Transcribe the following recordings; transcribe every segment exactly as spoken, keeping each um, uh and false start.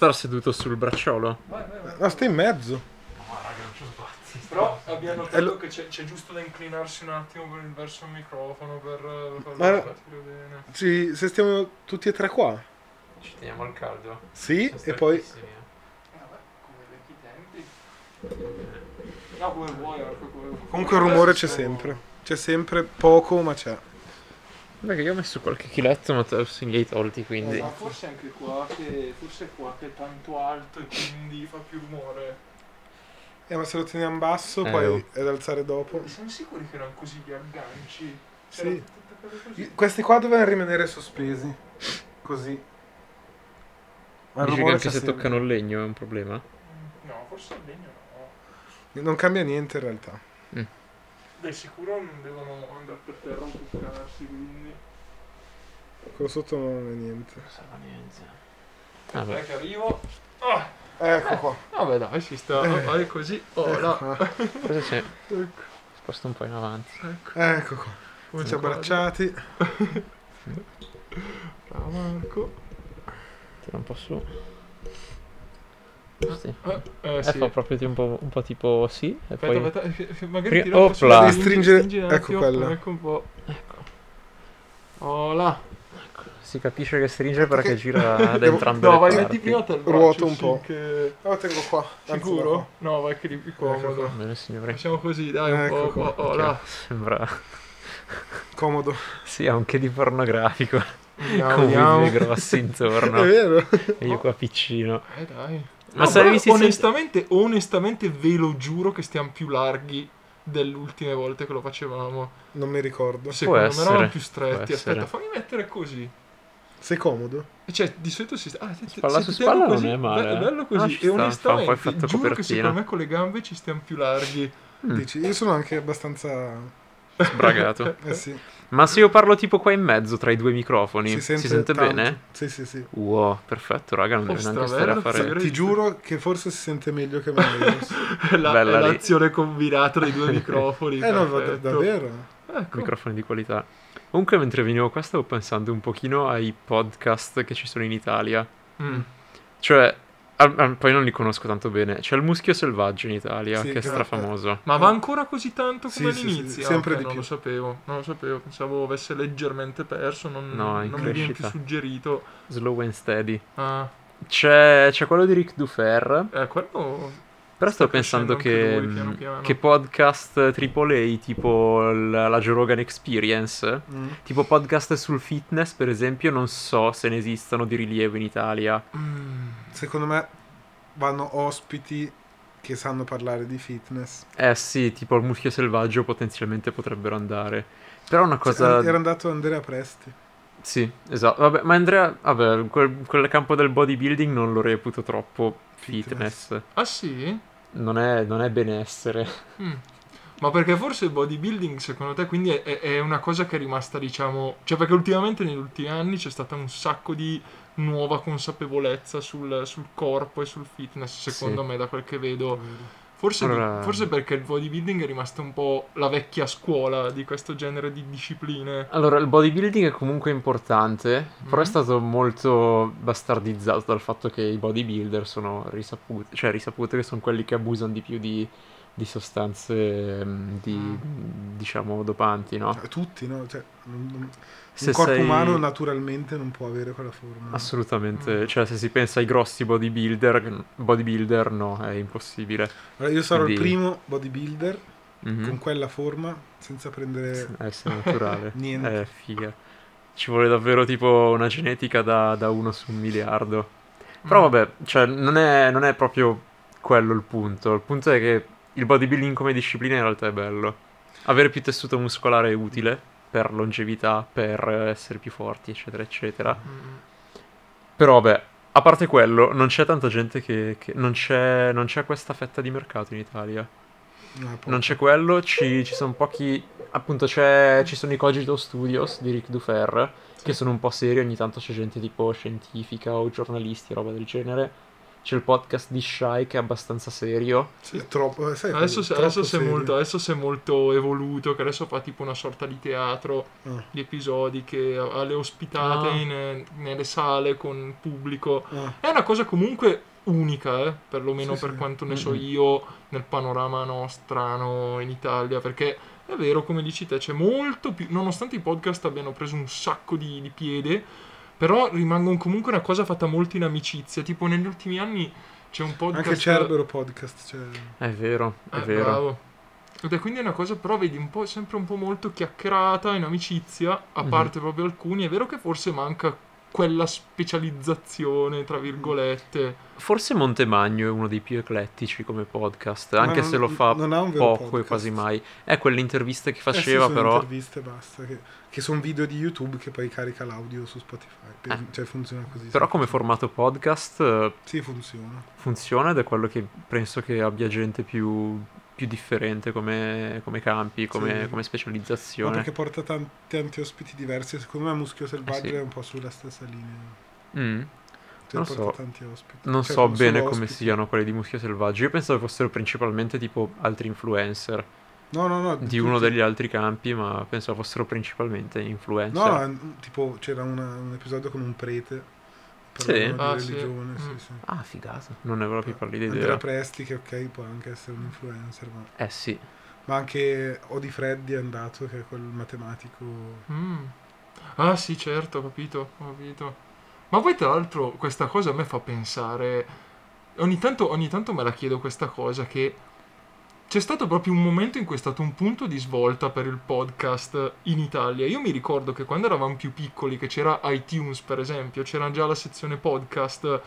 star seduto sul bracciolo. Vai, vai, vai. Ma sta in mezzo. Ma raga, non c'ho spazio. Però abbiamo detto lo... che c'è, c'è giusto da inclinarsi un attimo verso il microfono per, per farlo partire bene. Sì, se stiamo tutti e tre qua. Ci teniamo al caldo. Sì, e poi... Eh, vabbè, come vecchi tempi. No, come vuoi, come vuoi. Comunque il rumore c'è sempre. C'è sempre poco, ma c'è. Beh, che io ho messo qualche chiletto, ma li hai tolti, quindi... Eh, ma forse anche qua che... Forse è qua che è tanto alto e quindi fa più rumore. Eh, ma se lo teniamo basso, eh, poi oh. è ad alzare dopo. Siamo sicuri che erano così gli agganci? Sì. Così. Questi qua dovevano rimanere sospesi. Così. Ma dici che anche se sempre. Toccano il legno è un problema? No, forse il legno no. Non cambia niente in realtà. Mm. Beh, sicuro non devono andare per terra o toccarsi, quindi... Quello sotto non è niente. Non serve a niente. Vabbè. Vabbè, che arrivo. Oh, ecco qua. Eh, vabbè, dai, si sta eh. a fare così. Oh, ecco no. Cosa c'è? Ecco. Sposta un po' in avanti. Ecco, ecco qua. Come ci abbracciati. Ciao Marco. Un po' su, sì. eh, eh, sì. eh, fa proprio un po', un po' tipo sì. E aspetta, poi aspetta, magari prima, oh, la stringere, stringere, ecco quella. Ecco un po'. Ecco. Oh là. Ecco. Si capisce che stringe perché gira da entrambe no, le vai, parti. Prima te il braccio, ruoto un po'. Che... No, tengo qua. Sicuro? Qua. No, vai che lì più comodo. Ecco. Bene, signore. Facciamo così, dai, un ecco po'. Oh, là. Sembra comodo. Sì, anche di pornografico. Con i grossi intorno. È vero. E io qua piccino. Eh dai. Ma no, però, onestamente, senti... onestamente ve lo giuro che stiamo più larghi delle ultime volte che lo facevamo. Non mi ricordo. Secondo me eravamo più stretti. Aspetta, fammi mettere così. Sei comodo? Cioè, di solito si sta... Ah, se, spalla se su spalla così, non è male. È bello così. Ah, e onestamente, fa giuro copertina. Che secondo me con le gambe ci stiamo più larghi. Mm. Dici, io sono anche abbastanza... Sbragato. Eh sì. Ma se io parlo tipo qua in mezzo tra i due microfoni, si sente, si sente bene? Sì, sì, sì. Wow, perfetto, raga, non oh, devo neanche stare a fare. Ti giuro che forse si sente meglio che me. La, bella è l'azione combinata dai due microfoni. Eh no, dav- davvero. Ecco. Microfoni di qualità. Comunque mentre venivo qua stavo pensando un pochino ai podcast che ci sono in Italia. Mm. Cioè poi non li conosco tanto bene. C'è il Muschio Selvaggio in Italia, sì, che è strafamoso. Ma va ancora così tanto come sì, all'inizio? Sì, sì, sempre ah, okay, di non più. Lo sapevo, non lo sapevo. Pensavo avesse leggermente perso. Non, no, non mi viene più suggerito. Slow and Steady. Ah. C'è, c'è quello di Ric Dufer. Eh, quello... Però sto pensando che, lui, piano piano. Che podcast tripla A tipo la, la Joe Rogan Experience, mm. tipo podcast sul fitness per esempio, non so se ne esistano di rilievo in Italia. Mm. Secondo me vanno ospiti che sanno parlare di fitness. Eh sì, tipo il Muschio Selvaggio potenzialmente potrebbero andare. Però una cosa... Era andato Andrea Presti. Sì, esatto. Vabbè, ma Andrea, vabbè, quel, quel campo del bodybuilding non lo reputo troppo fitness. fitness. Ah sì? Non è, non è benessere. Mm. Ma perché forse il bodybuilding secondo te quindi è, è una cosa che è rimasta, diciamo... Cioè perché ultimamente negli ultimi anni c'è stata un sacco di nuova consapevolezza sul, sul corpo e sul fitness, secondo sì. me, da quel che vedo. Mm. Forse, allora... forse perché il bodybuilding è rimasto un po' la vecchia scuola di questo genere di discipline. Allora, il bodybuilding è comunque importante, mm-hmm. però è stato molto bastardizzato dal fatto che i bodybuilder sono risaputi, cioè risaputi che sono quelli che abusano di più di, di sostanze, di, mm. diciamo, dopanti, no? Tutti, no? Cioè, non... Se un corpo sei... umano naturalmente non può avere quella forma. Assolutamente, mm. cioè se si pensa ai grossi bodybuilder, bodybuilder no, è impossibile. Allora, io sarò quindi... il primo bodybuilder mm-hmm. con quella forma senza prendere... Essere naturale, niente. Eh, figa. Ci vuole davvero tipo una genetica da, da uno su un miliardo. Però mm. vabbè, cioè non è, non è proprio quello il punto. Il punto è che il bodybuilding come disciplina in realtà è bello. Avere più tessuto muscolare è utile. Per longevità, per essere più forti, eccetera, eccetera. Mm. Però, beh, a parte quello, non c'è tanta gente che... che non, c'è, non c'è questa fetta di mercato in Italia. No, non c'è quello, ci, ci sono pochi... Appunto, c'è, ci sono i Cogito Studios di Ric Dufer, sì. che sono un po' seri, ogni tanto c'è gente tipo scientifica o giornalisti, roba del genere, c'è il podcast di Shai che è abbastanza serio. Sì, è troppo, sai, adesso, troppo adesso, serio. È molto, adesso si è molto evoluto, che adesso fa tipo una sorta di teatro, ah. gli episodi che ha le ospitate ah. in, nelle sale con il pubblico. Ah. È una cosa comunque unica, eh, perlomeno sì, per sì. quanto ne so io, nel panorama no strano in Italia, perché è vero, come dici te, c'è molto più, nonostante i podcast abbiano preso un sacco di, di piede, però rimangono comunque una cosa fatta molto in amicizia, tipo negli ultimi anni c'è un podcast... Anche Cerbero podcast, cioè... È vero, è eh, vero. Bravo. Ed è quindi una cosa, però vedi, un po', sempre un po' molto chiacchierata, in amicizia, a parte mm-hmm. proprio alcuni, è vero che forse manca quella specializzazione, tra virgolette. Forse Montemagno è uno dei più eclettici come podcast, anche non, se lo fa poco e quasi mai. È quell'intervista che faceva, eh sì, però interviste, basta, che, che sono video di YouTube che poi carica l'audio su Spotify, per, eh. cioè funziona così. Però come formato podcast sì, funziona. Funziona ed è quello che penso che abbia gente più più differente come, come campi, come, sì. come specializzazione. Ma perché porta tanti, tanti ospiti diversi, secondo me Muschio Selvaggio eh sì. è un po' sulla stessa linea. Mm. Non so, tanti ospiti. Non cioè, so non bene come ospiti. Siano quelli di Muschio Selvaggio, io pensavo fossero principalmente tipo altri influencer. No, no, no. Di tutti. Uno degli altri campi, ma pensavo fossero principalmente influencer. No, no, tipo c'era una, un episodio con un prete. Sì. Ah, di religione, sì. Sì, sì. Ah, figata. Non ne avevo più pallida idea. Andrea Presti, che ok, può anche essere un influencer, ma... Eh sì. Ma anche Odi Freddi è andato, che è quel matematico. Mm. Ah sì, certo, ho capito, ho capito. Ma poi tra l'altro questa cosa a me fa pensare, ogni tanto, ogni tanto me la chiedo questa cosa, che c'è stato proprio un momento in cui è stato un punto di svolta per il podcast in Italia. Io mi ricordo che quando eravamo più piccoli, che c'era iTunes per esempio, c'era già la sezione podcast,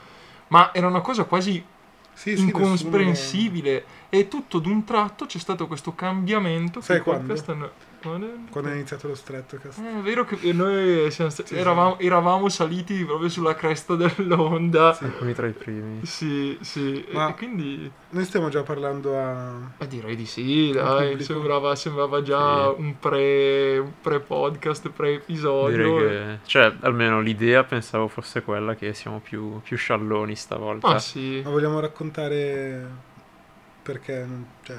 ma era una cosa quasi sì, sì, incomprensibile è... e tutto d'un tratto c'è stato questo cambiamento. Sai quando? Podcast... Quando è iniziato lo Strettocast. È vero che noi siamo st- sì, eravamo, sì. eravamo saliti proprio sulla cresta dell'onda. Sì, come tra i primi. Sì, sì. Ma e quindi... Noi stiamo già parlando a... Eh, direi di sì, dai. Sembrava, sembrava già sì. un, pre, un pre-podcast, pre-episodio. Direi che... Cioè, almeno l'idea pensavo fosse quella che siamo più, più scialloni stavolta. Ma sì. Ma vogliamo raccontare perché... Cioè...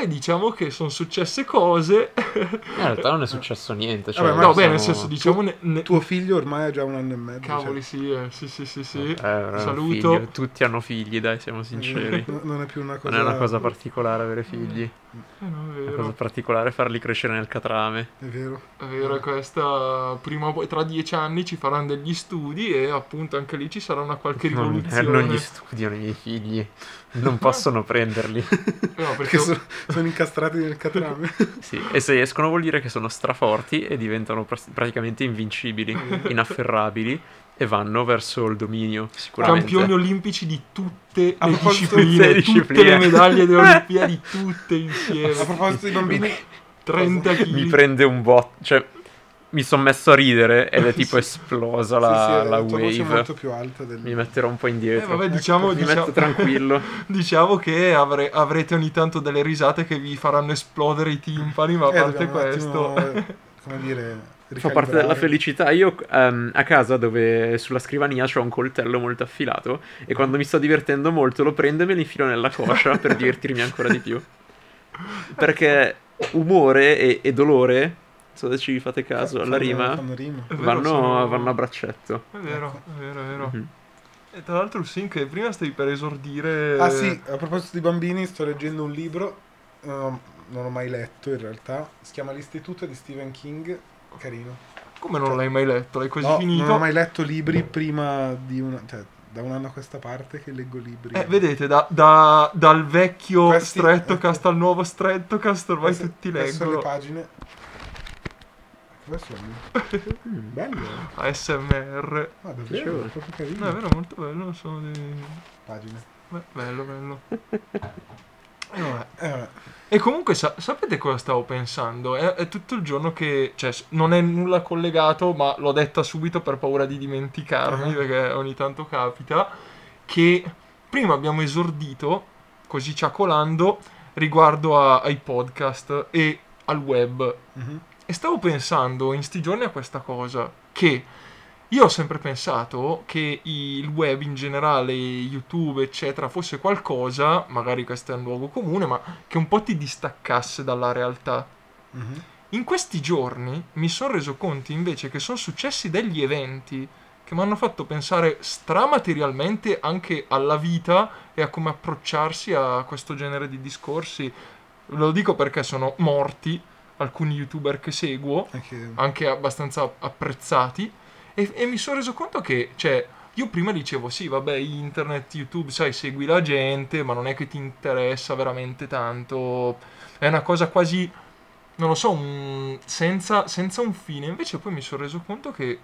E diciamo che sono successe cose. In realtà non è successo niente. Cioè, vabbè, no, beh, nel senso, diciamo... Tu, ne... Tuo figlio ormai ha già un anno e mezzo. Cavoli, cioè. sì, eh, sì, sì, sì, sì. Eh, Saluto. Tutti hanno figli, dai, siamo sinceri. Non è più una cosa... Non è una cosa particolare avere figli. Eh, no, è vero. È una cosa particolare farli crescere nel catrame. È vero. È vero, eh. Questa... Prima o poi, tra dieci anni, ci faranno degli studi e, appunto, anche lì ci sarà una qualche rivoluzione. Non, non gli studiano i miei figli. Non possono prenderli. No, perché... sono... Sono incastrati nel catrame. Sì, e se escono vuol dire che sono straforti e diventano pr- praticamente invincibili, inafferrabili, e vanno verso il dominio, sicuramente. Campioni olimpici di tutte le discipline, discipline, tutte le medaglie delle Olimpiadi, tutte insieme. A proposito dei bambini, trenta chilogrammi. Mi prende un botto, cioè... Mi sono messo a ridere ed è tipo esplosa la, sì, sì, la wave. Molto più alta del... Mi metterò un po' indietro. Eh, vabbè, diciamo, mi diciamo, metto tranquillo. Diciamo che avre, avrete ogni tanto delle risate che vi faranno esplodere i timpani, ma a eh, parte questo... Attimo, come dire... Fa parte della felicità. Io um, a casa, dove sulla scrivania c'ho un coltello molto affilato e quando mi sto divertendo molto lo prendo e me lo infilo nella coscia per divertirmi ancora di più. Perché umore e, e dolore... se ci fate caso, alla rima, fanno rima. Vero, vanno, sono... vanno a braccetto. È vero, è vero, è vero. Mm-hmm. E tra l'altro, sì, che prima stavi per esordire... Ah sì, a proposito di bambini, sto leggendo un libro, um, non l'ho mai letto in realtà, si chiama L'Istituto di Stephen King, carino. Come non l'hai mai letto? L'hai quasi no, finito? Non ho mai letto libri prima di una... Cioè, da un anno a questa parte che leggo libri. Eh, vedete, da, da, dal vecchio Questi... Strettocast al nuovo Strettocast, ormai queste, tutti leggono. Le pagine... Mm, bello A S M R. Ah, davvero? È proprio carino. No, è vero, molto bello. Sono dei... pagine. Beh, bello, bello. E, vabbè. E, vabbè. E comunque sa- sapete cosa stavo pensando? È, è tutto il giorno che... Cioè, non è nulla collegato, ma l'ho detta subito per paura di dimenticarmi, uh-huh. perché ogni tanto capita. Che prima abbiamo esordito, così ciacolando, riguardo a- ai podcast e al web. Uh-huh. E stavo pensando in sti giorni a questa cosa, che Io ho sempre pensato che il web in generale, YouTube eccetera, fosse qualcosa, magari questo è un luogo comune, ma che un po' ti distaccasse dalla realtà. Mm-hmm. In questi giorni mi sono reso conto invece che sono successi degli eventi che mi hanno fatto pensare stramaterialmente anche alla vita e a come approcciarsi a questo genere di discorsi. Lo dico perché sono morti alcuni youtuber che seguo, okay, anche abbastanza apprezzati. E, e mi sono reso conto che, cioè, io prima dicevo, sì, vabbè, internet, YouTube, sai, segui la gente, ma non è che ti interessa veramente tanto. È una cosa quasi, non lo so, un, senza, senza un fine. Invece poi mi sono reso conto che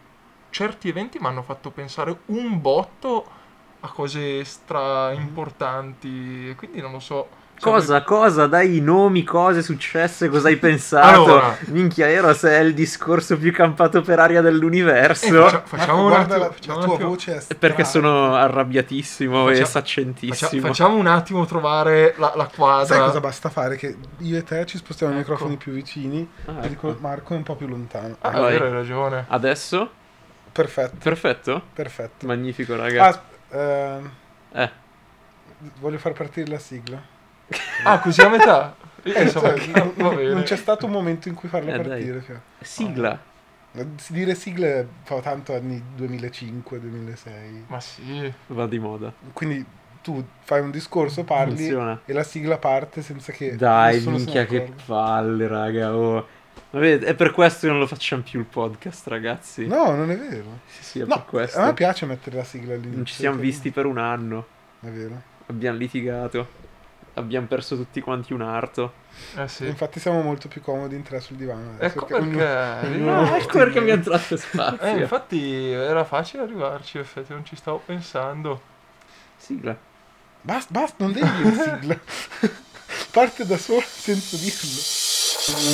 certi eventi mi hanno fatto pensare un botto a cose stra importanti. E quindi non lo so. Cosa, cosa, dai, i nomi, cose successe, cosa hai pensato? Allora, minchia, Eros è il discorso più campato per aria dell'universo. Eh, facciamo un attimo, la tua voce è strana. Perché sono arrabbiatissimo faccia, e saccentissimo. Faccia, facciamo un attimo trovare la, la quadra. Sai cosa basta fare? Che io e te ci spostiamo, ecco, ai microfoni più vicini, ah, e ecco, Marco è un po' più lontano. Ah, allora, hai ragione. Adesso? Perfetto. Perfetto? Perfetto. Magnifico, raga. Ah, ehm, eh. Voglio far partire la sigla. Ah, così a metà? Io eh, cioè, che... non, non c'è stato un momento in cui farla eh, partire, cioè. Sigla, ah, dire sigla fa tanto anni duemilacinque duemilasei. Ma sì, va di moda. Quindi tu fai un discorso, parli, funziona, e la sigla parte senza che... Dai, minchia, che palle, raga, oh. Vabbè, è per questo che non lo facciamo più il podcast, ragazzi. No, non è vero. Sì, sì, è no, per questo. A me piace mettere la sigla all'inizio. Non ci siamo visti per un anno. È vero. Abbiamo litigato. Abbiamo perso tutti quanti un arto. Eh sì. Infatti siamo molto più comodi in tre sul divano. Ecco perché, perché... Ognuno... No, no, ecco perché abbiamo tratto spazio. Eh, infatti era facile arrivarci, effetti, non ci stavo pensando. Sigla. Basta, basta, non devi dire sigla. Parte da solo senza dirlo.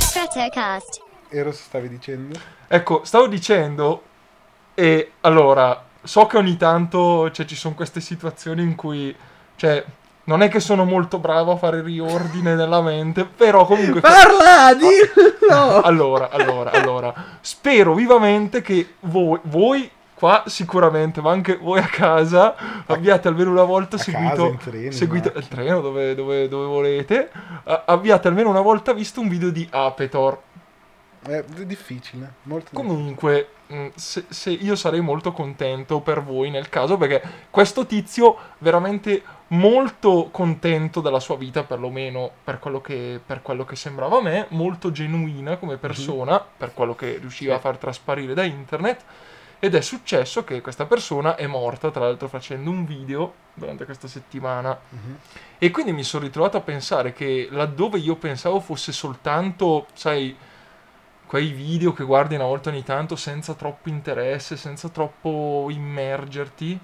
Stratocast. Eros, stavi dicendo? Ecco, stavo dicendo... E allora, so che ogni tanto, cioè, ci sono queste situazioni in cui, cioè, non è che sono molto bravo a fare riordine nella mente, però comunque... Parla, dillo! Allora, allora, allora, spero vivamente che voi, voi qua sicuramente, ma anche voi a casa, abbiate almeno una volta a seguito... Casa, treno, seguito il treno, dove, dove, dove volete, abbiate almeno una volta visto un video di Apetor. È difficile, molto comunque difficile. Se, se io sarei molto contento per voi nel caso, perché questo tizio veramente molto contento della sua vita, perlomeno per quello che, per quello che sembrava a me, molto genuina come persona, mm-hmm, per quello che riusciva, sì, a far trasparire da internet. Ed è successo che questa persona è morta, tra l'altro facendo un video durante questa settimana. Mm-hmm. E quindi mi sono ritrovato a pensare che laddove io pensavo fosse soltanto, sai, quei video che guardi una volta ogni tanto senza troppo interesse, senza troppo immergerti,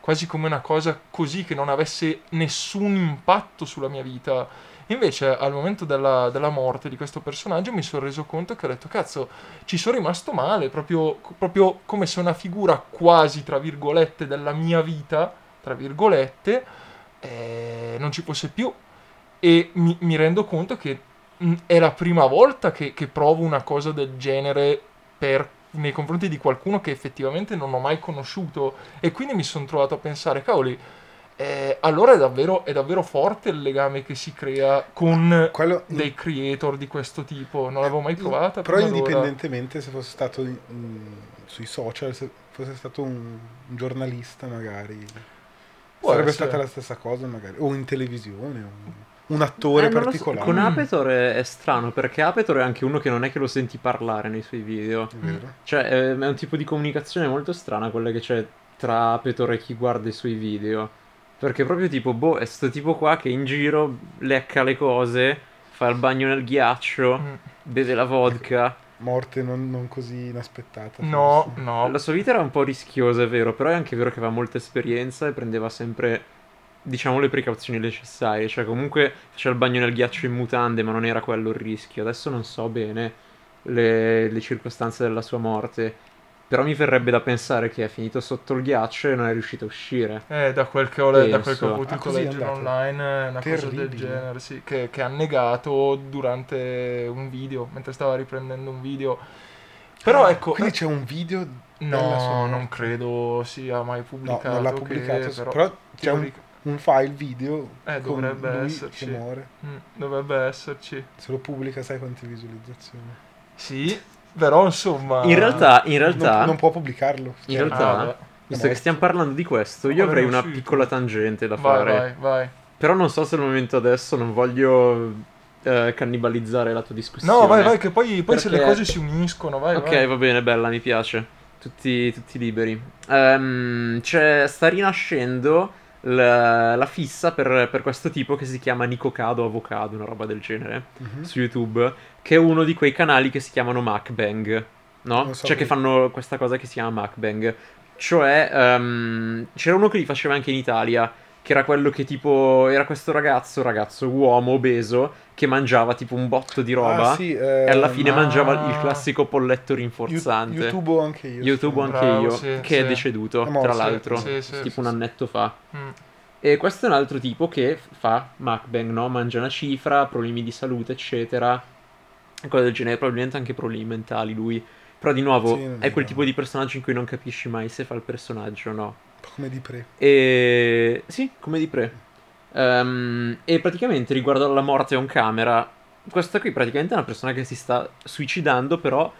quasi come una cosa così che non avesse nessun impatto sulla mia vita. Invece al momento della, della morte di questo personaggio mi sono reso conto che ho detto, cazzo, ci sono rimasto male, proprio, proprio come se una figura quasi, tra virgolette, della mia vita, tra virgolette, eh, non ci fosse più. E mi, mi rendo conto che è la prima volta che, che provo una cosa del genere per, nei confronti di qualcuno che effettivamente non ho mai conosciuto. E quindi mi sono trovato a pensare, cavoli, eh, allora è davvero, è davvero forte il legame che si crea con quello, dei creator di questo tipo. Non l'avevo mai provata. Però indipendentemente allora, se fosse stato mh, sui social, se fosse stato un, un giornalista magari, può sarebbe essere stata la stessa cosa magari, o in televisione o... un attore eh, particolare. So, con Apetor è, è strano, perché Apetor è anche uno che non è che lo senti parlare nei suoi video. È vero. Cioè è, è un tipo di comunicazione molto strana quella che c'è tra Apetor e chi guarda i suoi video, perché proprio tipo, boh, è sto tipo qua che in giro lecca le cose, fa il bagno nel ghiaccio, mm. beve la vodka. Morte non, non così inaspettata. No, forse. no. La sua vita era un po' rischiosa, è vero, però è anche vero che aveva molta esperienza e prendeva sempre, diciamo, le precauzioni necessarie. Cioè comunque faceva il bagno nel ghiaccio in mutande, ma non era quello il rischio. Adesso non so bene le, le circostanze della sua morte, Però mi verrebbe da pensare che è finito sotto il ghiaccio e non è riuscito a uscire. Eh, da quel che ho, le- da quel che ho potuto ah, leggere online, una terribile. cosa del genere, sì, che, che ha negato durante un video, mentre stava riprendendo un video. Però ah, ecco... Quindi eh, c'è un video? No, sua... non credo sia mai pubblicato. No, non l'ha pubblicato, che, però, però c'è un, un file video eh, con dovrebbe lui esserci. Che muore. Mm, dovrebbe esserci. Se lo pubblica sai quante visualizzazioni? Sì. Però insomma in realtà, in realtà non, non può pubblicarlo in realtà ah, visto che stiamo parlando di questo io avrei una piccola tangente da vai, fare vai, vai. Però non so se al momento adesso non voglio eh, cannibalizzare la tua discussione. No vai vai che poi, poi perché... se le cose si uniscono vai ok vai. Va bene, bella, mi piace, tutti, tutti liberi. um, cioè, sta rinascendo la, la fissa per, per questo tipo che si chiama Nicocado Avocado, una roba del genere, mm-hmm. su YouTube, che è uno di quei canali che si chiamano mukbang, no? So cioè che fanno questa cosa che si chiama mukbang, cioè um, c'era uno che li faceva anche in Italia, che era quello che tipo era questo ragazzo, ragazzo uomo obeso che mangiava tipo un botto di roba ah, sì, eh, e alla fine ma... mangiava il classico polletto rinforzante. You- YouTube anche io. YouTube anche bravo, io, sì, che sì. è deceduto, Amor, tra sì, l'altro, sì, sì, tipo sì, un annetto sì. fa. Mm. E questo è un altro tipo che fa mukbang, no? Mangia una cifra, problemi di salute, eccetera. Cosa del genere, probabilmente anche problemi mentali lui. Però di nuovo sì, è quel no. tipo di personaggio in cui non capisci mai se fa il personaggio o no. Come di pre. E... Sì, come di pre. Um, e praticamente riguardo alla morte on camera, questa qui praticamente è una persona che si sta suicidando però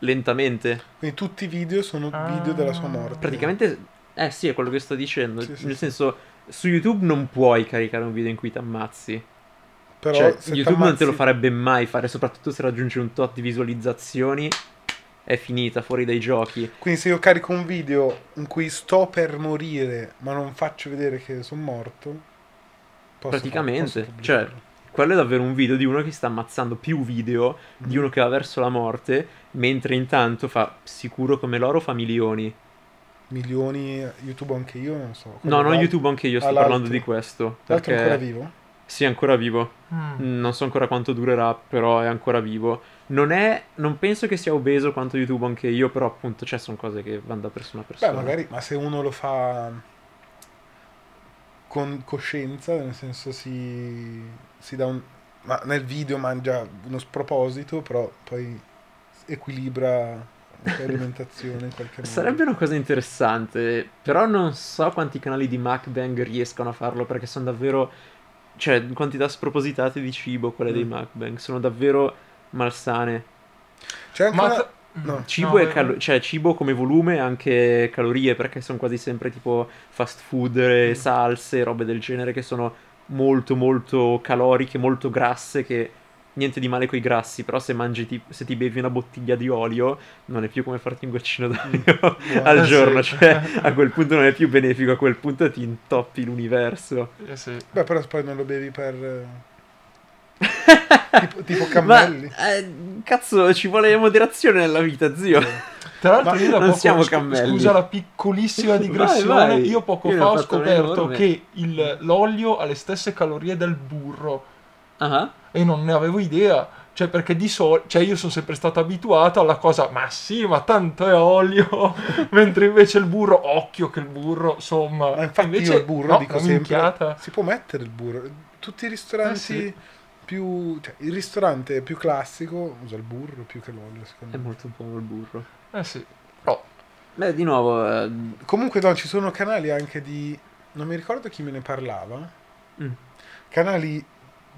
lentamente. Quindi tutti i video sono ah. video della sua morte. Praticamente, eh sì, è quello che sto dicendo. Sì, sì, nel sì. senso, su YouTube non puoi caricare un video in cui ti ammazzi. Però cioè, se YouTube non te lo farebbe mai fare, soprattutto se raggiunge un tot di visualizzazioni. È finita, fuori dai giochi. Quindi se io carico un video in cui sto per morire ma non faccio vedere che sono morto, posso praticamente far, posso cioè quello è davvero un video di uno che sta ammazzando più video mm. di uno che va verso la morte, mentre intanto fa sicuro come loro fa milioni milioni YouTube anche io non so no no YouTube anche io sto all'altro. parlando di questo l'altro perché... è ancora vivo? Sì, è ancora vivo. Mm. Non so ancora quanto durerà, però è ancora vivo. Non è. Non penso che sia obeso quanto YouTube anche io, però appunto cioè sono cose che vanno da persona a persona. Beh, magari, ma se uno lo fa con coscienza, nel senso si. si dà un. Ma nel video mangia uno sproposito, però poi equilibra l'alimentazione in qualche modo. Sarebbe una cosa interessante. Però non so quanti canali di mukbang riescono a farlo, perché sono davvero. Cioè, quantità spropositate di cibo, quelle mm. dei mukbang, sono davvero malsane. C'è anche Ma... una... no. Cibo, no, e calo- cioè, cibo come volume e anche calorie, perché sono quasi sempre tipo fast food, mm. salse, robe del genere, che sono molto molto caloriche, molto grasse, che niente di male coi grassi, però se mangi ti- se ti bevi una bottiglia di olio non è più come farti un goccino d'olio mm. al eh, giorno, sì. cioè a quel punto non è più benefico, a quel punto ti intoppi l'universo. Eh, sì. Beh, però poi non lo bevi per tipo, tipo cammelli. Ma, eh, cazzo, ci vuole moderazione nella vita, zio. Eh. Tra l'altro io da non poco, siamo cammelli. Scusa la piccolissima digressione, vai, vai. io poco io fa ho scoperto che il, l'olio ha le stesse calorie del burro. Uh-huh. E non ne avevo idea, cioè perché di solito, cioè io sono sempre stato abituato alla cosa, ma sì, ma tanto è olio, mentre invece il burro, occhio che il burro, insomma, ma infatti invece, io il burro no, dico sempre, si può mettere il burro, tutti i ristoranti eh sì. più, cioè il ristorante più classico usa il burro più che l'olio, secondo è me. È molto buono il burro. Eh sì, però. Beh, di nuovo. Eh... Comunque no, ci sono canali anche di, non mi ricordo chi me ne parlava, mm. canali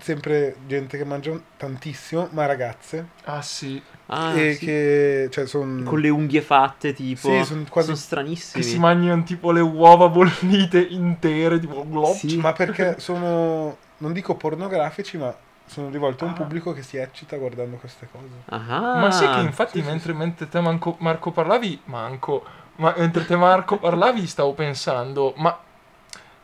sempre gente che mangia tantissimo, ma ragazze. Ah sì. Ah, e sì. che cioè son... con le unghie fatte tipo. Sì, sono quasi sono stranissimi. Che si mangiano tipo le uova bollite intere, tipo glop. Sì. Ma perché sono non dico pornografici, ma sono rivolto ah. a un pubblico che si eccita guardando queste cose. Ah. Ma sì che infatti sì, mentre, sì. mentre te manco, Marco parlavi, manco, ma mentre te Marco parlavi stavo pensando, ma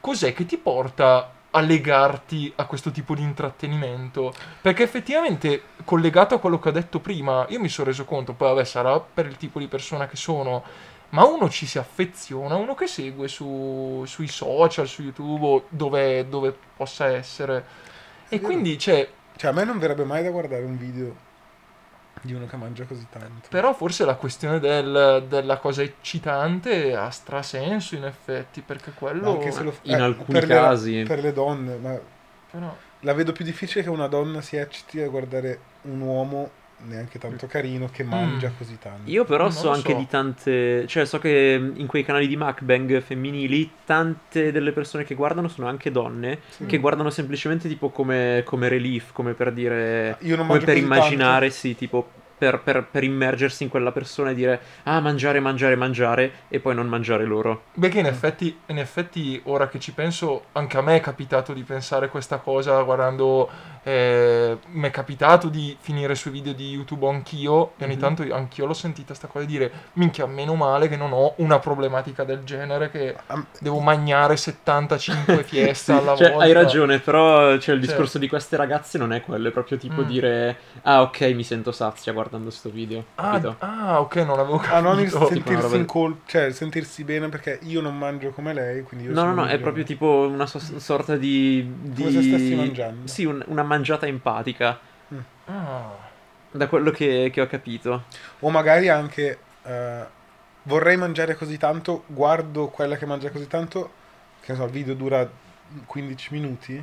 cos'è che ti porta a legarti a questo tipo di intrattenimento? Perché effettivamente, collegato a quello che ho detto prima, io mi sono reso conto, poi vabbè sarà per il tipo di persona che sono, ma uno ci si affeziona, uno che segue su, sui social, su YouTube, dove, dove possa essere. E quindi, cioè... Cioè, a me non verrebbe mai da guardare un video di uno che mangia così tanto. Però forse la questione del, della cosa eccitante ha strasenso in effetti, perché quello... Anche se lo f- in eh, alcuni per casi... Le, per le donne, ma però... la vedo più difficile che una donna si ecciti a guardare un uomo neanche tanto carino che mangia mm. così tanto. Io però non so anche so. di tante, cioè so che in quei canali di mukbang femminili tante delle persone che guardano sono anche donne, sì, che guardano semplicemente tipo come, come relief, come per dire, Io non come per immaginare, tanto. sì, tipo per, per, per immergersi in quella persona e dire ah mangiare, mangiare, mangiare e poi non mangiare loro. Beh, che in effetti, in effetti ora che ci penso anche a me è capitato di pensare questa cosa guardando, eh, mi è capitato di finire sui video di YouTube anch'io e ogni mm-hmm. tanto anch'io l'ho sentita sta cosa di dire minchia meno male che non ho una problematica del genere che um, devo mangiare settantacinque fiesta sì, alla cioè, volta. Hai ragione, però cioè, il discorso cioè. di queste ragazze non è quello, è proprio tipo mm. dire ah ok mi sento sazia guardando sto video. Ah, d- ah ok, non avevo capito. Ah, non il sentirsi in colpa, cioè sentirsi bene perché io non mangio come lei, quindi io No, no, no, è proprio tipo una so- sorta di, di come se stessi mangiando. Sì, un, una mangiata empatica. Mm. Ah. Da quello che, che ho capito. O magari anche uh, vorrei mangiare così tanto, guardo quella che mangia così tanto, che ne so, il video dura quindici minuti.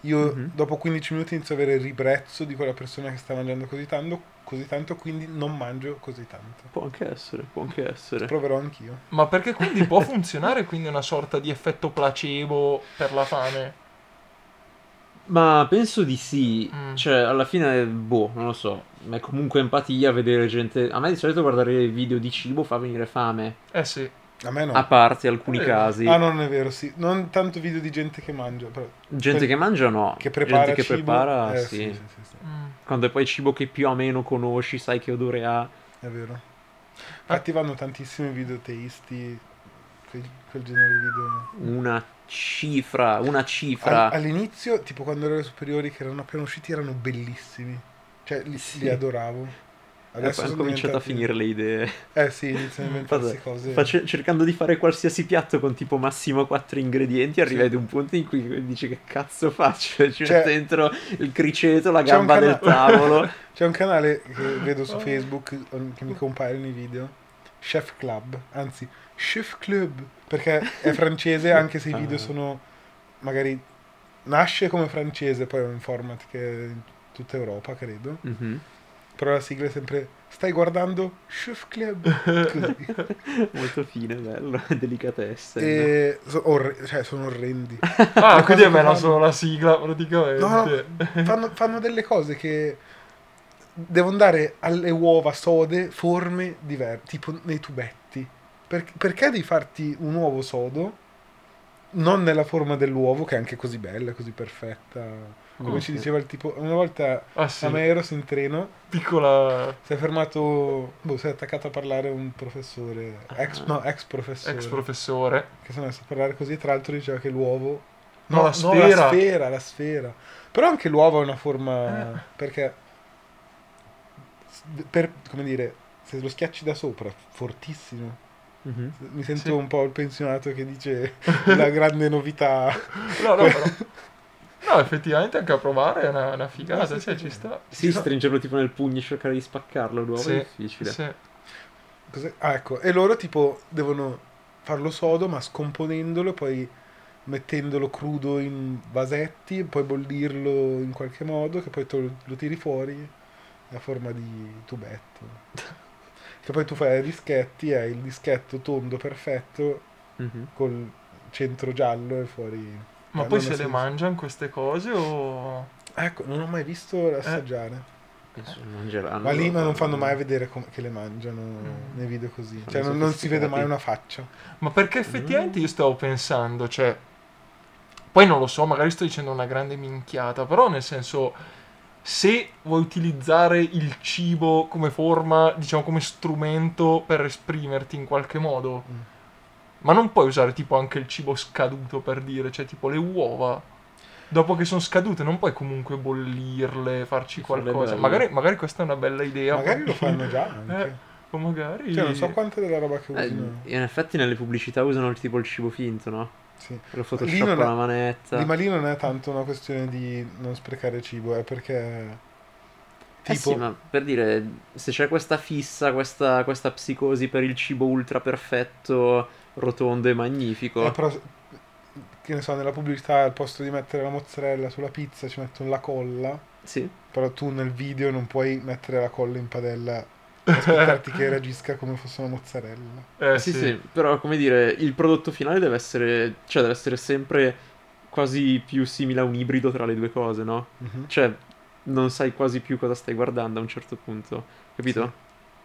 Io mm-hmm. dopo quindici minuti inizio ad avere il ribrezzo di quella persona che sta mangiando così tanto, così tanto, quindi non mangio così tanto. Può anche essere, può anche essere. Proverò anch'io. Ma perché quindi può funzionare quindi una sorta di effetto placebo per la fame? Ma penso di sì, mm. cioè alla fine, boh, non lo so, ma è comunque empatia vedere gente... A me di solito guardare video di cibo fa venire fame. Eh sì. A me no. A parte alcuni eh, casi. Ah no, non è vero, sì. Non tanto video di gente che mangia, però... Gente per... che mangia no. Che prepara gente cibo. Che prepara, eh, sì. sì, sì, sì, sì. Mm. Quando è poi cibo che più o meno conosci, sai che odore ha. È vero. Infatti vanno tantissimi video teisti, quel, quel genere di video. Una cifra, una cifra. All, all'inizio, tipo quando ero alle superiori, che erano appena usciti, erano bellissimi. Cioè, li, sì. li adoravo. Adesso hanno cominciato a finire le idee. Eh sì, iniziano a inventarsi cose. Faccio, cercando di fare qualsiasi piatto con tipo massimo quattro ingredienti, arrivi sì. ad un punto in cui dici che cazzo faccio? Ci metto dentro il criceto, la gamba cana- del tavolo. C'è un canale che vedo su Facebook che mi compare nei video. Chef Club, anzi Chef Club, perché è francese anche se i video sono magari... Nasce come francese, poi è un format che è in tutta Europa, credo. Mhm. Però la sigla è sempre stai guardando Chef Club, così. Molto fine, bello, delicatesse. E so, orre- cioè sono orrendi. Ah, quindi è bella fanno... solo la sigla praticamente. No, fanno, fanno delle cose che devono dare alle uova sode forme diverse, tipo nei tubetti. Per- perché devi farti un uovo sodo non nella forma dell'uovo, che è anche così bella, così perfetta? Come okay. ci diceva il tipo, una volta ah, sì. a me ero in treno, piccola, si è fermato, boh, si è attaccato a parlare un professore, ex, no, ex professore, ex professore, che si è messo a parlare così, tra l'altro diceva che l'uovo, no, no, la, sfera. no la sfera, la sfera, però anche l'uovo è una forma, eh. perché, per, come dire, se lo schiacci da sopra, fortissimo. Mm-hmm. Mi sento sì. un po' il pensionato che dice la grande novità. No, no, però... No, effettivamente anche a provare è una, una figata, no, sì, cioè, sì. ci sta. Sì, stringerlo tipo nel pugno e cercare di spaccarlo, l'uovo sì, è difficile. Sì. Cos'è? Ah, ecco, e loro tipo devono farlo sodo, ma scomponendolo, poi mettendolo crudo in vasetti, poi bollirlo in qualche modo, che poi to- lo tiri fuori a forma di tubetto. Che poi tu fai i dischetti, hai il dischetto tondo perfetto, mm-hmm. col centro giallo e fuori... Ma poi se le mangiano queste cose o... Ecco, non ho mai visto assaggiare. Eh, mangeranno. Ma lì ma non fanno mai vedere com- che le mangiano mm. nei video così. Cioè non, non si vede mai una faccia. Ma perché effettivamente mm. io stavo pensando, cioè... Poi non lo so, magari sto dicendo una grande minchiata, però nel senso... Se vuoi utilizzare il cibo come forma, diciamo come strumento per esprimerti in qualche modo... Mm. Ma non puoi usare tipo anche il cibo scaduto per dire, cioè tipo le uova, dopo che sono scadute non puoi comunque bollirle, farci qualcosa. Magari, magari questa è una bella idea. Magari lo fanno già anche. Eh, o magari... Cioè non so quanta della roba che usano. Eh, in effetti nelle pubblicità usano tipo il cibo finto, no? Sì. Lo photoshoppano la manetta. Lì, ma lì non è tanto una questione di non sprecare cibo, è perché... Tipo... Eh sì, ma per dire, se c'è questa fissa, questa, questa psicosi per il cibo ultra perfetto, rotondo e magnifico... Eh, però, che ne so, nella pubblicità al posto di mettere la mozzarella sulla pizza ci mettono la colla. Sì. Però tu nel video non puoi mettere la colla in padella... aspettarti che reagisca come fosse una mozzarella. Eh, sì, sì, sì, però come dire, il prodotto finale deve essere, cioè deve essere sempre quasi più simile a un ibrido tra le due cose, no? Mm-hmm. Cioè, non sai quasi più cosa stai guardando a un certo punto, capito?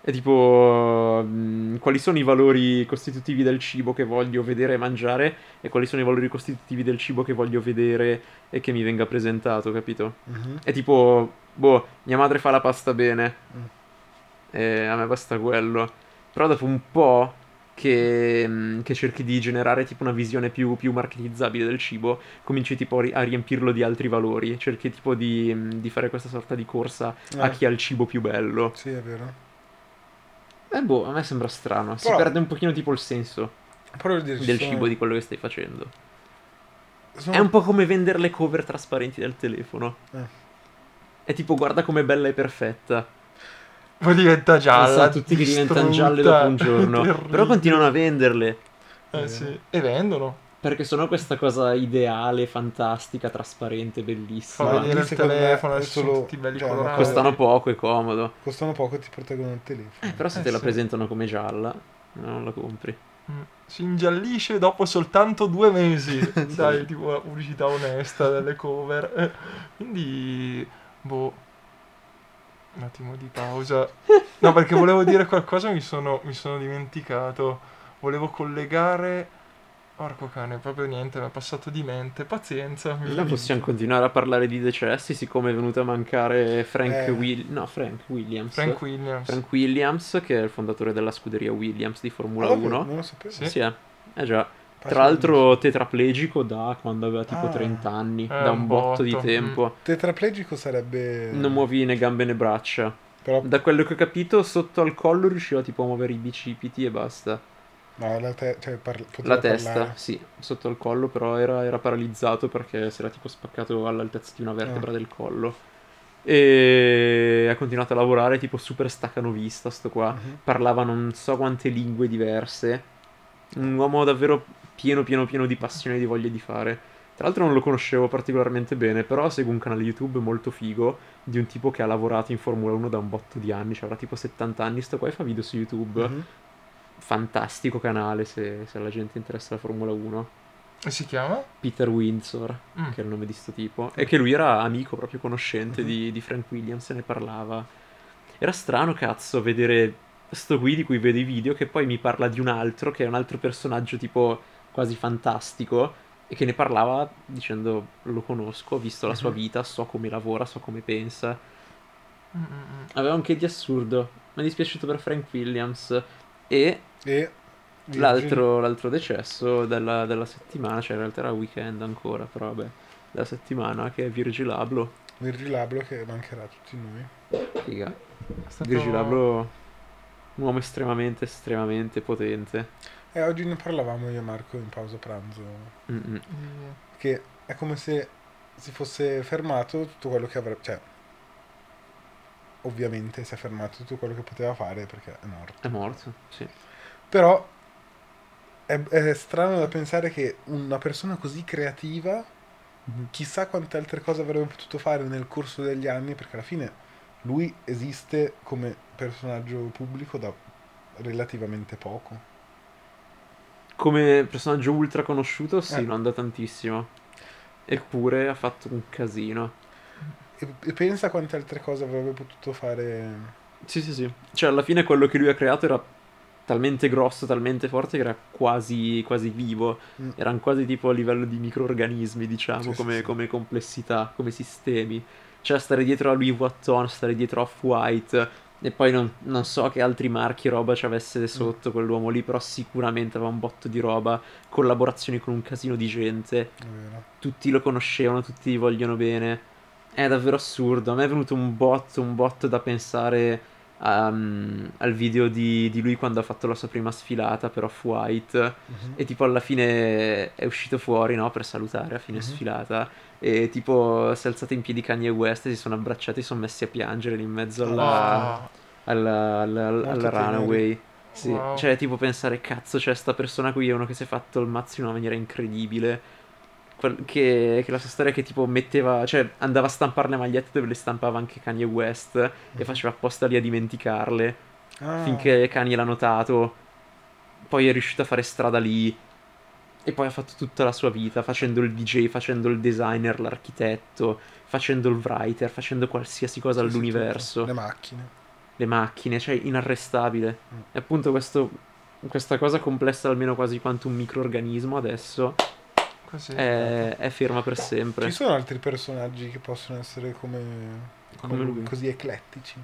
Sì. È tipo, mh, quali sono i valori costitutivi del cibo che voglio vedere e mangiare e quali sono i valori costitutivi del cibo che voglio vedere e che mi venga presentato, capito? Mm-hmm. È tipo, boh, mia madre fa la pasta bene. Mm. Eh, a me basta quello. Però dopo un po' che, che cerchi di generare tipo una visione più, più marketizzabile del cibo, cominci tipo a riempirlo di altri valori. Cerchi tipo di, di fare questa sorta di corsa eh. a chi ha il cibo più bello. Sì, è vero. Eh boh, a me sembra strano. Si però, perde un pochino tipo il senso del sono... cibo, di quello che stai facendo. Sono... È un po' come vendere le cover trasparenti del telefono. eh. È tipo, guarda com'è bella e perfetta. Poi diventa gialla, tutti che diventano gialle dopo un giorno. Però continuano a venderle. Eh, eh sì, e vendono. Perché sono questa cosa ideale, fantastica, trasparente, bellissima. Fa vedere il telefono, è solo... tutti belli cioè, colorati. Costano poco, è comodo. Costano poco e ti proteggono il telefono. Eh, però se eh, te sì. la presentano come gialla, non la compri. Mm. Si ingiallisce dopo soltanto due mesi. Sì. Dai, tipo la pubblicità onesta delle cover. Quindi, boh... un attimo di pausa, no, perché volevo dire qualcosa, mi sono, mi sono dimenticato, volevo collegare, porco cane, proprio niente, mi è passato di mente, pazienza. Allora possiamo continuare a parlare di decessi, siccome è venuto a mancare Frank, eh. Will... no, Frank Williams Frank Williams Frank Williams che è il fondatore della scuderia Williams di Formula ah, uno. Non lo sapevo. Sì, sì è. Eh già, tra l'altro tetraplegico da quando aveva tipo ah, trenta anni, da un, un botto, botto di tempo. Tetraplegico sarebbe... Non muovi né gambe né braccia. Però... Da quello che ho capito, sotto al collo riusciva tipo a muovere i bicipiti e basta. No, la, te- cioè parla- la testa, parlare. Sì, sotto al collo, però era, era paralizzato perché si era tipo spaccato all'altezza di una vertebra ah. del collo. E ha continuato a lavorare tipo super staccanovista sto qua. Uh-huh. Parlava non so quante lingue diverse. Un uomo davvero... pieno pieno pieno di passione e di voglia di fare. Tra l'altro non lo conoscevo particolarmente bene, però seguo un canale YouTube molto figo di un tipo che ha lavorato in Formula uno da un botto di anni, cioè avrà tipo settanta anni sto qua e fa video su YouTube. Mm-hmm. Fantastico canale se, se alla gente interessa la Formula uno. E si chiama? Peter Windsor, mm. che è il nome di sto tipo, e che lui era amico, proprio conoscente mm-hmm. di, di Frank Williams, se ne parlava. Era strano, cazzo, vedere sto qui di cui vedo i video che poi mi parla di un altro, che è un altro personaggio tipo... quasi fantastico, e che ne parlava dicendo lo conosco, ho visto la sua vita, so come lavora, so come pensa. Aveva anche di assurdo. Mi è dispiaciuto per Frank Williams. E, e... L'altro, l'altro decesso della, della settimana, cioè in realtà era weekend ancora, però vabbè, della settimana, che è Virgil Abloh. Virgil Abloh che mancherà a tutti noi. Figa. Stato... Virgil Abloh, un uomo estremamente, estremamente potente. Eh, oggi ne parlavamo io e Marco in pausa pranzo. Mm-hmm. Che è come se si fosse fermato tutto quello che avrebbe, cioè ovviamente si è fermato tutto quello che poteva fare perché è morto. È morto, sì. Però è, è strano da pensare che una persona così creativa, mm-hmm. chissà quante altre cose avrebbe potuto fare nel corso degli anni, perché alla fine lui esiste come personaggio pubblico da relativamente poco. Come personaggio ultra conosciuto, sì, eh. non da tantissimo. Eppure ha fatto un casino. E, e pensa quante altre cose avrebbe potuto fare. Sì, sì, sì. Cioè, alla fine quello che lui ha creato era talmente grosso, talmente forte, che era quasi, quasi vivo. Mm. Erano quasi tipo a livello di microrganismi, diciamo, sì, come, sì. come complessità, come sistemi. Cioè, stare dietro a Louis Vuitton, stare dietro a Off-White... E poi non, non so che altri marchi roba ci avesse sotto mm. quell'uomo lì, però sicuramente aveva un botto di roba, collaborazioni con un casino di gente, mm. tutti lo conoscevano, tutti gli vogliono bene. È davvero assurdo, a me è venuto un botto, un botto da pensare um, al video di, di lui quando ha fatto la sua prima sfilata per Off-White, uh-huh. e tipo alla fine è uscito fuori, no, per salutare a fine uh-huh. sfilata, e tipo si è alzato in piedi Kanye West e si sono abbracciati e sono messi a piangere lì in mezzo alla, oh. alla, alla, alla, alla runway. Sì, wow. Cioè tipo pensare, cazzo, cioè sta persona qui è uno che si è fatto il mazzo in una maniera incredibile, che, che la sua storia che tipo metteva, cioè andava a stampare le magliette dove le stampava anche Kanye West mm. e faceva apposta lì a dimenticarle ah. finché Kanye l'ha notato, poi è riuscito a fare strada lì e poi ha fatto tutta la sua vita facendo il D J, facendo il designer, l'architetto, facendo il writer, facendo qualsiasi cosa sì, all'universo, tutto. le macchine le macchine, cioè inarrestabile. mm. E appunto questo, questa cosa complessa almeno quasi quanto un microorganismo adesso Sì, è, è ferma per sempre. Ci sono altri personaggi che possono essere come, come, come lui, così eclettici?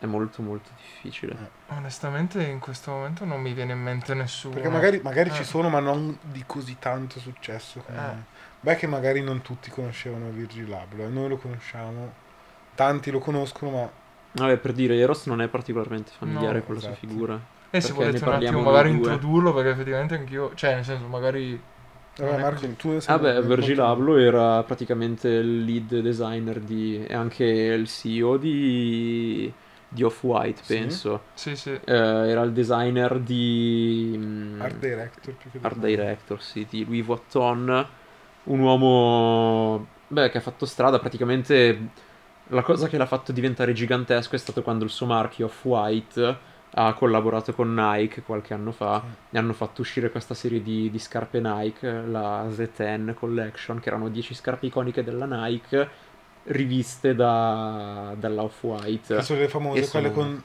È molto molto difficile. Eh. Onestamente in questo momento non mi viene in mente nessuno. Perché magari, magari eh. ci sono, ma non di così tanto successo. Come... Eh. Beh, che magari non tutti conoscevano Virgil Abloh, noi lo conosciamo, tanti lo conoscono, ma... Vabbè, per dire, Eros non è particolarmente familiare no, con esatto. la sua figura. E se volete un attimo magari introdurlo, perché effettivamente anch'io... Cioè, nel senso, magari... Allora, Marco, tu ah beh, Virgil Abloh era praticamente il lead designer di, e anche il C E O di, di Off-White, sì. penso. Sì, sì. Eh, era il designer di... Mh, Art Director. Più che Art Director, sì, di Louis Vuitton. Un uomo, beh, che ha fatto strada. Praticamente la cosa che l'ha fatto diventare gigantesco è stato quando il suo marchio Off-White... ha collaborato con Nike qualche anno fa, sì. e hanno fatto uscire questa serie di, di scarpe Nike, la Z dieci Collection, che erano dieci scarpe iconiche della Nike, riviste da, dalla Off-White. Che sono le famose, e quelle con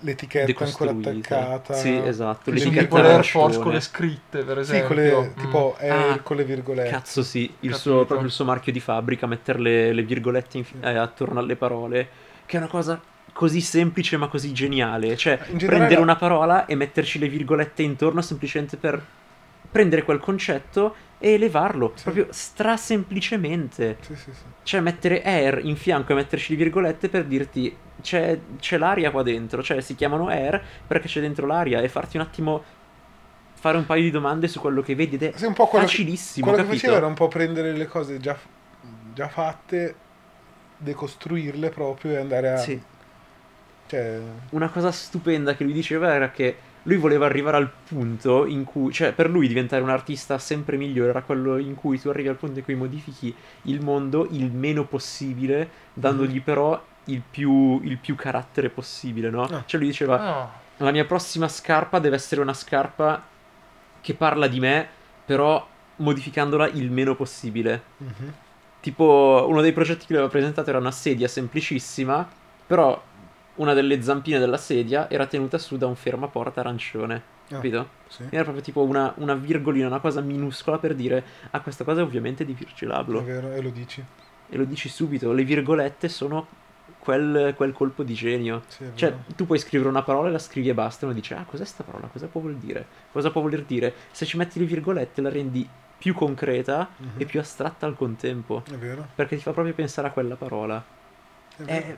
l'etichetta ancora attaccata. Sì, esatto. Le tipo le Air Force con le scritte, per esempio. Sì, con le, mm. tipo Air ah, con le virgolette. Cazzo sì, il suo, proprio il suo marchio di fabbrica, mettere le, le virgolette in, eh, attorno alle parole, che è una cosa... così semplice ma così geniale, cioè prendere la... una parola e metterci le virgolette intorno semplicemente per prendere quel concetto e elevarlo, sì. proprio strasemplicemente, sì, sì, sì. cioè mettere air in fianco e metterci le virgolette per dirti c'è, c'è l'aria qua dentro, cioè si chiamano air perché c'è dentro l'aria, e farti un attimo fare un paio di domande su quello che vedi ed è sì, un po' quello facilissimo, che, quello capito? Che faceva era un po' prendere le cose già, già fatte, decostruirle proprio e andare a... Sì. Cioè... Una cosa stupenda che lui diceva era che lui voleva arrivare al punto in cui, cioè per lui diventare un artista sempre migliore era quello in cui tu arrivi al punto in cui modifichi il mondo il meno possibile, dandogli mm. però il più, il più carattere possibile, no? Ah. Cioè lui diceva, ah. la mia prossima scarpa deve essere una scarpa che parla di me, però modificandola il meno possibile. Mm-hmm. Tipo, uno dei progetti che lui aveva presentato era una sedia semplicissima, però... una delle zampine della sedia era tenuta su da un fermaporta arancione, ah, capito? Sì. Era proprio tipo una, una virgolina, una cosa minuscola per dire, ah, questa cosa è ovviamente di Virgil Abloh. È vero, e lo dici. E lo dici subito, le virgolette sono quel, quel colpo di genio. Sì, cioè, tu puoi scrivere una parola e la scrivi e basta, e uno dice, ah, cos'è sta parola? Cosa può voler dire? Cosa può voler dire? Se ci metti le virgolette la rendi più concreta mm-hmm. e più astratta al contempo. È vero. Perché ti fa proprio pensare a quella parola. È vero. È...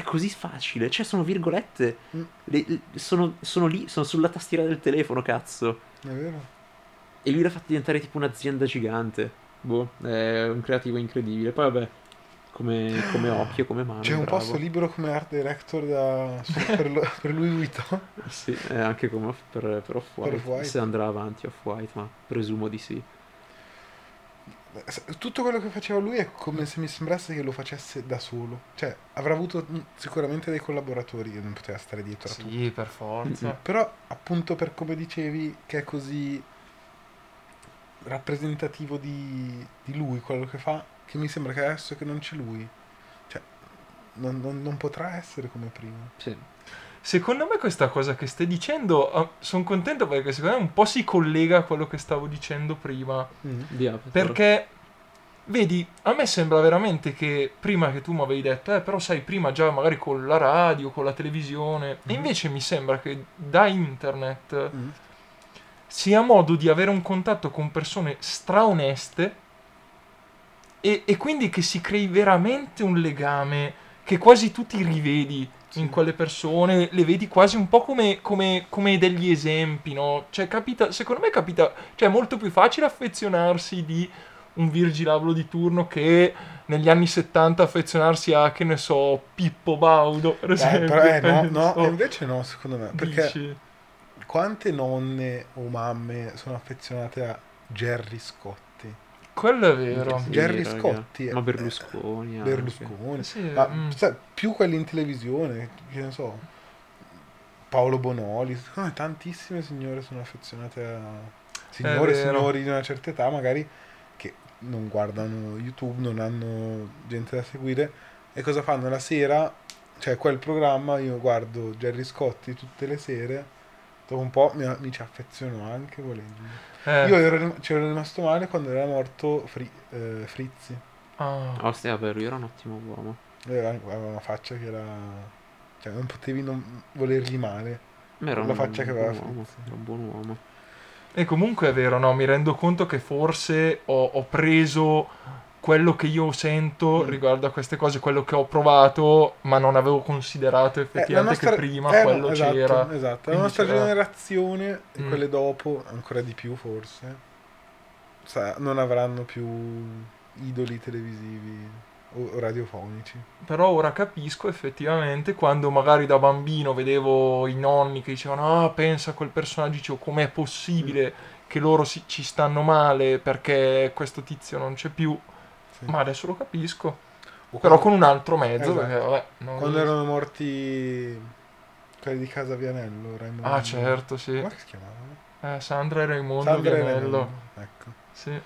è così facile, cioè sono virgolette, mm. le, le, sono, sono lì, sono sulla tastiera del telefono, cazzo. È vero. E lui l'ha fatto diventare tipo un'azienda gigante. Boh, è un creativo incredibile. Poi vabbè, come, come occhio, come mano. C'è un bravo. Posto libero come art director da, per, lo, per lui Vuitton. Sì, eh, anche come off, per, per Off-White. Per White. Se andrà avanti Off-White, ma presumo di sì. Tutto quello che faceva lui è come se mi sembrasse che lo facesse da solo, cioè avrà avuto sicuramente dei collaboratori che non poteva stare dietro sì, a tutti, per forza mm-hmm. però appunto per come dicevi che è così rappresentativo di, di lui quello che fa, che mi sembra che adesso che non c'è lui, cioè non, non, non potrà essere come prima. Sì. Secondo me questa cosa che stai dicendo, sono contento perché secondo me un po' si collega a quello che stavo dicendo prima. Mm, yeah, perché, vedi, a me sembra veramente che prima che tu mi avevi detto, eh, però sai, prima già magari con la radio, con la televisione, mm. e invece mi sembra che da internet mm. sia modo di avere un contatto con persone straoneste e, e quindi che si crei veramente un legame che quasi tu ti rivedi. sì. in quelle persone, le vedi quasi un po' come, come, come degli esempi, no? Cioè capita, secondo me capita, cioè è molto più facile affezionarsi di un Virgil Abloh di turno che negli anni settanta affezionarsi a, che ne so, Pippo Baudo, per esempio. Eh, però eh, no, no, invece no, secondo me, perché dici? Quante nonne o mamme sono affezionate a Gerry Scotti? Quello è vero. Sì, Gerry raga. Scotti. Ma Berlusconi. Eh, Berlusconi. Sì, ma, mm. sai, più quelli in televisione, che ne so, Paolo Bonoli. Secondo me tantissime signore sono affezionate a... Signore e signori di una certa età, magari, che non guardano YouTube, non hanno gente da seguire. E cosa fanno? La sera, cioè quel programma, io guardo Gerry Scotti tutte le sere. Dopo un po' mi, mi ci affeziono anche volendo. Eh. Io ero, c'ero rimasto male quando era morto Fri, eh, Frizzi. Ah, oh. Ostia, vero, io era un ottimo uomo. Era, aveva una faccia che era... Cioè, non potevi non volergli male. Ma era la un faccia un che aveva uomo, Frizzi. Era un buon uomo. E comunque è vero, no? Mi rendo conto che forse ho, ho preso... quello che io sento mm. riguardo a queste cose, quello che ho provato, ma non avevo considerato effettivamente eh, nostra... che prima eh, quello esatto, c'era. Esatto, la nostra c'era... generazione e mm. quelle dopo, ancora di più forse, sa, non avranno più idoli televisivi o radiofonici. Però ora capisco effettivamente quando magari da bambino vedevo i nonni che dicevano ah, pensa a quel personaggio, dicevo com'è possibile mm. che loro si, ci stanno male perché questo tizio non c'è più. Sì. Ma adesso lo capisco, o però quando... con un altro mezzo. Esatto. Perché, vabbè, non... Quando erano morti quelli di Casa Vianello, Raimondo. Ah, certo, sì. Come si chiamavano? Eh, Sandra e Raimondo Sandra Vianello. Raimondo. Ecco. Sì.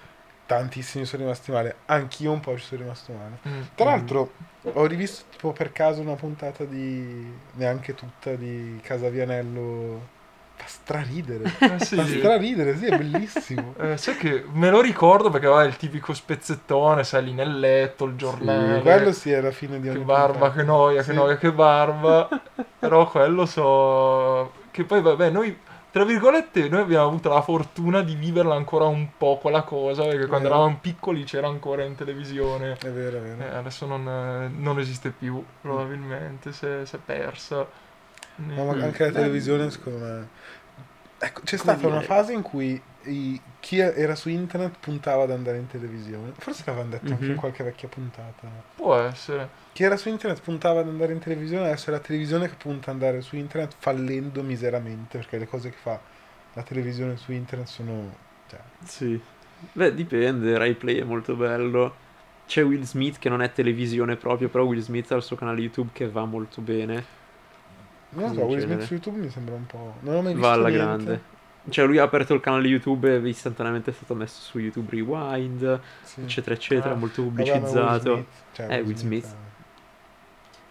Tantissimi sono rimasti male, anch'io un po' ci sono rimasto male. Mm. Tra l'altro, mm. ho rivisto tipo per caso una puntata di neanche tutta di Casa Vianello. Fa straridere, eh sì. fa straridere, sì, è bellissimo. Eh, sai che me lo ricordo perché va il tipico spezzettone, sai lì nel letto, il giornale. Sì, quello sì, alla fine di ogni Che barba, puntata. Che noia, sì. che noia, che barba. Però quello so... Che poi vabbè, noi, tra virgolette, noi abbiamo avuto la fortuna di viverla ancora un po' quella cosa, perché quando eravamo piccoli c'era ancora in televisione. È vero, è vero. Eh, adesso non, non esiste più, probabilmente, si è persa. Ma anche la televisione, secondo me. Ecco, c'è Come stata dire? Una fase in cui i, chi era su internet puntava ad andare in televisione. Forse l'avevano detto mm-hmm. anche in qualche vecchia puntata. Può essere. Chi era su internet puntava ad andare in televisione, adesso è la televisione che punta ad andare su internet fallendo miseramente, perché le cose che fa la televisione su internet sono... Cioè... Sì. Beh, dipende. Rai Play è molto bello. C'è Will Smith che non è televisione proprio, però Will Smith ha il suo canale YouTube che va molto bene. Non so, Will Smith su YouTube mi sembra un po'... Non ho mai visto Va alla niente. Grande. Cioè lui ha aperto il canale YouTube e istantaneamente è stato messo su YouTube Rewind, sì. eccetera eccetera, ah. molto pubblicizzato. Will cioè, eh, Will Smith. Smith.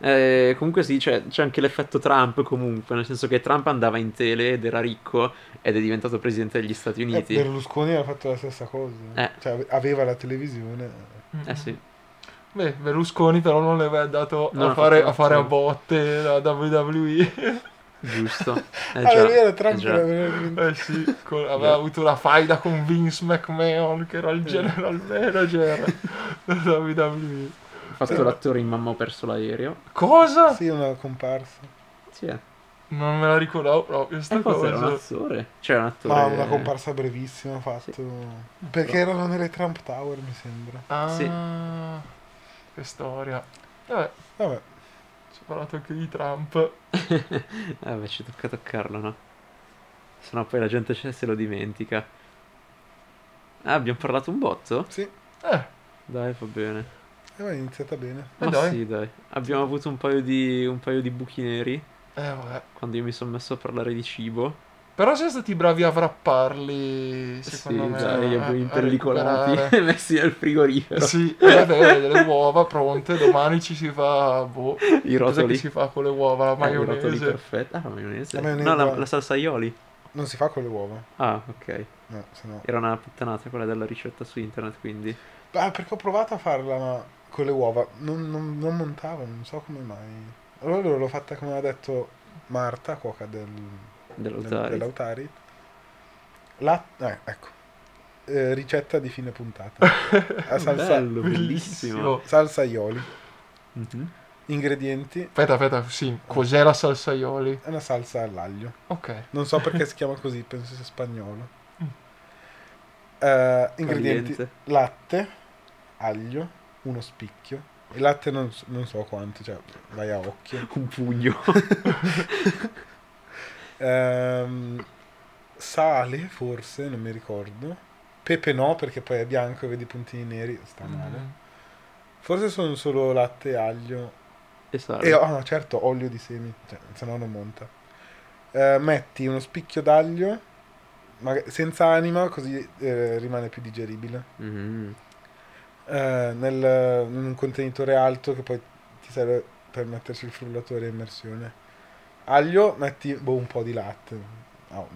Eh, comunque sì, c'è, c'è anche l'effetto Trump comunque, nel senso che Trump andava in tele ed era ricco ed è diventato presidente degli Stati Uniti. Eh, Berlusconi aveva fatto la stessa cosa, eh. cioè aveva la televisione. Mm-hmm. Eh sì. Beh, Berlusconi però non le aveva dato no, a, fare, a fare a botte la W W E. Giusto. Eh, allora, già, era Trump eh, già. Era eh sì, con, aveva yeah. avuto la faida con Vince McMahon, che era il general manager della W W E. Ha fatto eh. l'attore in Mamma ho perso l'aereo. Cosa? Sì, una comparsa. Sì, eh. Non me la ricordavo proprio sta cosa. Era un attore. Cioè un attore. Ma una comparsa brevissima ha fatto. Sì. Perché erano nelle Trump Tower, mi sembra. Ah. Sì. Che storia. Vabbè. Vabbè. Ci ho parlato anche di Trump. Vabbè, ci tocca toccarlo, no? Sennò poi la gente se lo dimentica. Ah, abbiamo parlato un botto? Sì. Eh. Dai, va bene. E eh, è iniziata bene. Ma eh dai. Sì, dai. Abbiamo avuto un paio di un paio di buchi neri. Eh, vabbè. Quando io mi sono messo a parlare di cibo. Però siamo stati bravi a wrapparli, secondo sì, me. Sì, dai, li abbiamo impellicolati, messi nel frigorifero. Sì, eh, beh, delle uova pronte, domani ci si fa, boh, i rotoli. Che si fa con le uova? La maionese. Eh, i rotoli perfetti. Ah, la maionese. La maionese. No, la, la salsa aioli. Non si fa con le uova. Ah, ok. No, sennò... Era una puttanata quella della ricetta su internet, quindi. Ah, perché ho provato a farla ma con le uova, non, non, non montava, non so come mai. Allora l'ho fatta come ha detto Marta, cuoca del... Dell'Autari. Dell'Autari. La, eh, ecco. Eh, ricetta di fine puntata. La salsa, bello, bellissimo. Salsa aioli. Mm-hmm. Ingredienti. Aspetta, aspetta, sì. Cos'è la salsa aioli? È una salsa all'aglio. Ok. Non so perché si chiama così, penso sia spagnolo. Mm. Uh, ingredienti. Caliente. Latte, aglio, uno spicchio. Il latte non, non so quanto, cioè vai a occhio. Un pugno. um, sale, forse, non mi ricordo. Pepe no, perché poi è bianco e vedi i puntini neri, sta male. Mm. Forse sono solo latte, aglio... E sale. E, oh, certo, olio di semi, cioè, se no non monta. Eh, metti uno spicchio d'aglio, magari, senza anima, così eh, rimane più digeribile. Mm-hmm. eh, nel, in un contenitore alto che poi ti serve per metterci il frullatore a immersione. Aglio, metti boh, un po' di latte, oh,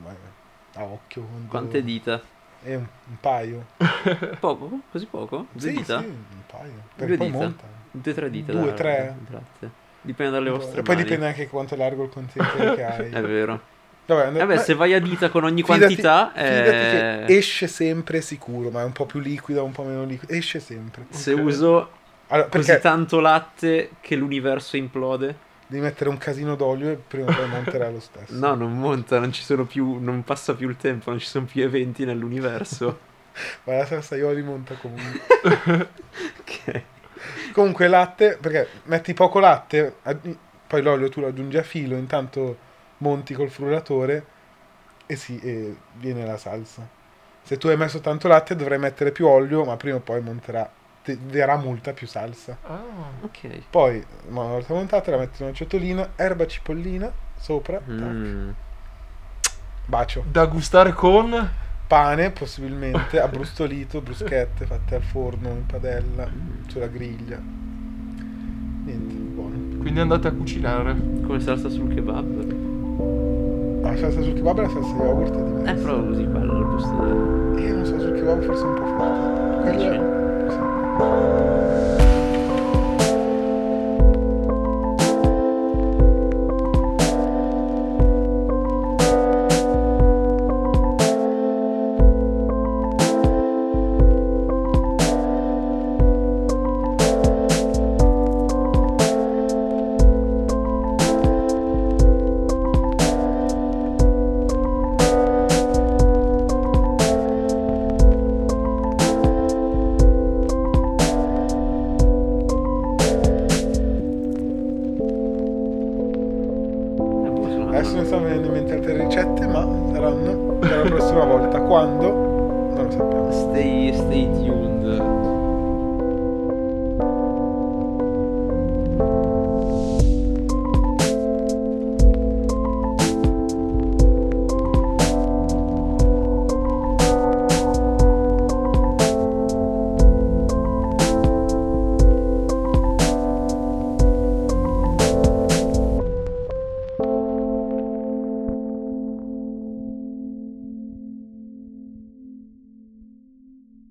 a occhio. Quando... Quante dita? Eh, un, un paio. Poco? Così poco? Due sì, dita? Sì, un paio. Perché poi dita. Monta. Due tre dita. Due tre. Dipende dalle vostre mani. E poi dipende anche quanto largo il contenitore che hai. È vero. Vabbè, and- Vabbè se vai a dita con ogni fidati, quantità fidati è... che esce sempre sicuro, ma è un po' più liquida, un po' meno liquida. Esce sempre. Se okay. uso allora, perché... così tanto latte che l'universo implode. Devi mettere un casino d'olio e prima o poi monterà lo stesso. No, non monta, non ci sono più, non passa più il tempo, non ci sono più eventi nell'universo. Ma la salsa aioli monta comunque. Ok. Comunque latte, perché metti poco latte, poi l'olio tu lo aggiungi a filo, intanto monti col frullatore e sì, e viene la salsa. Se tu hai messo tanto latte dovrai mettere più olio, ma prima o poi monterà, ti darà molta più salsa. Ah, ok. Poi, una volta montata, la metti in una ciotolina, erba cipollina sopra, mm. tac. Bacio. Da gustare con? Pane, possibilmente, abbrustolito, bruschette fatte al forno, in padella, sulla griglia. Niente, buono. Quindi andate a cucinare. Come salsa sul kebab. La salsa sul kebab e la salsa yogurt è diversa. È proprio così bella al posto di... Io non so, sul kebab forse un po' forte. Quella... Quando? Non lo sappiamo. Stay, stay tuned.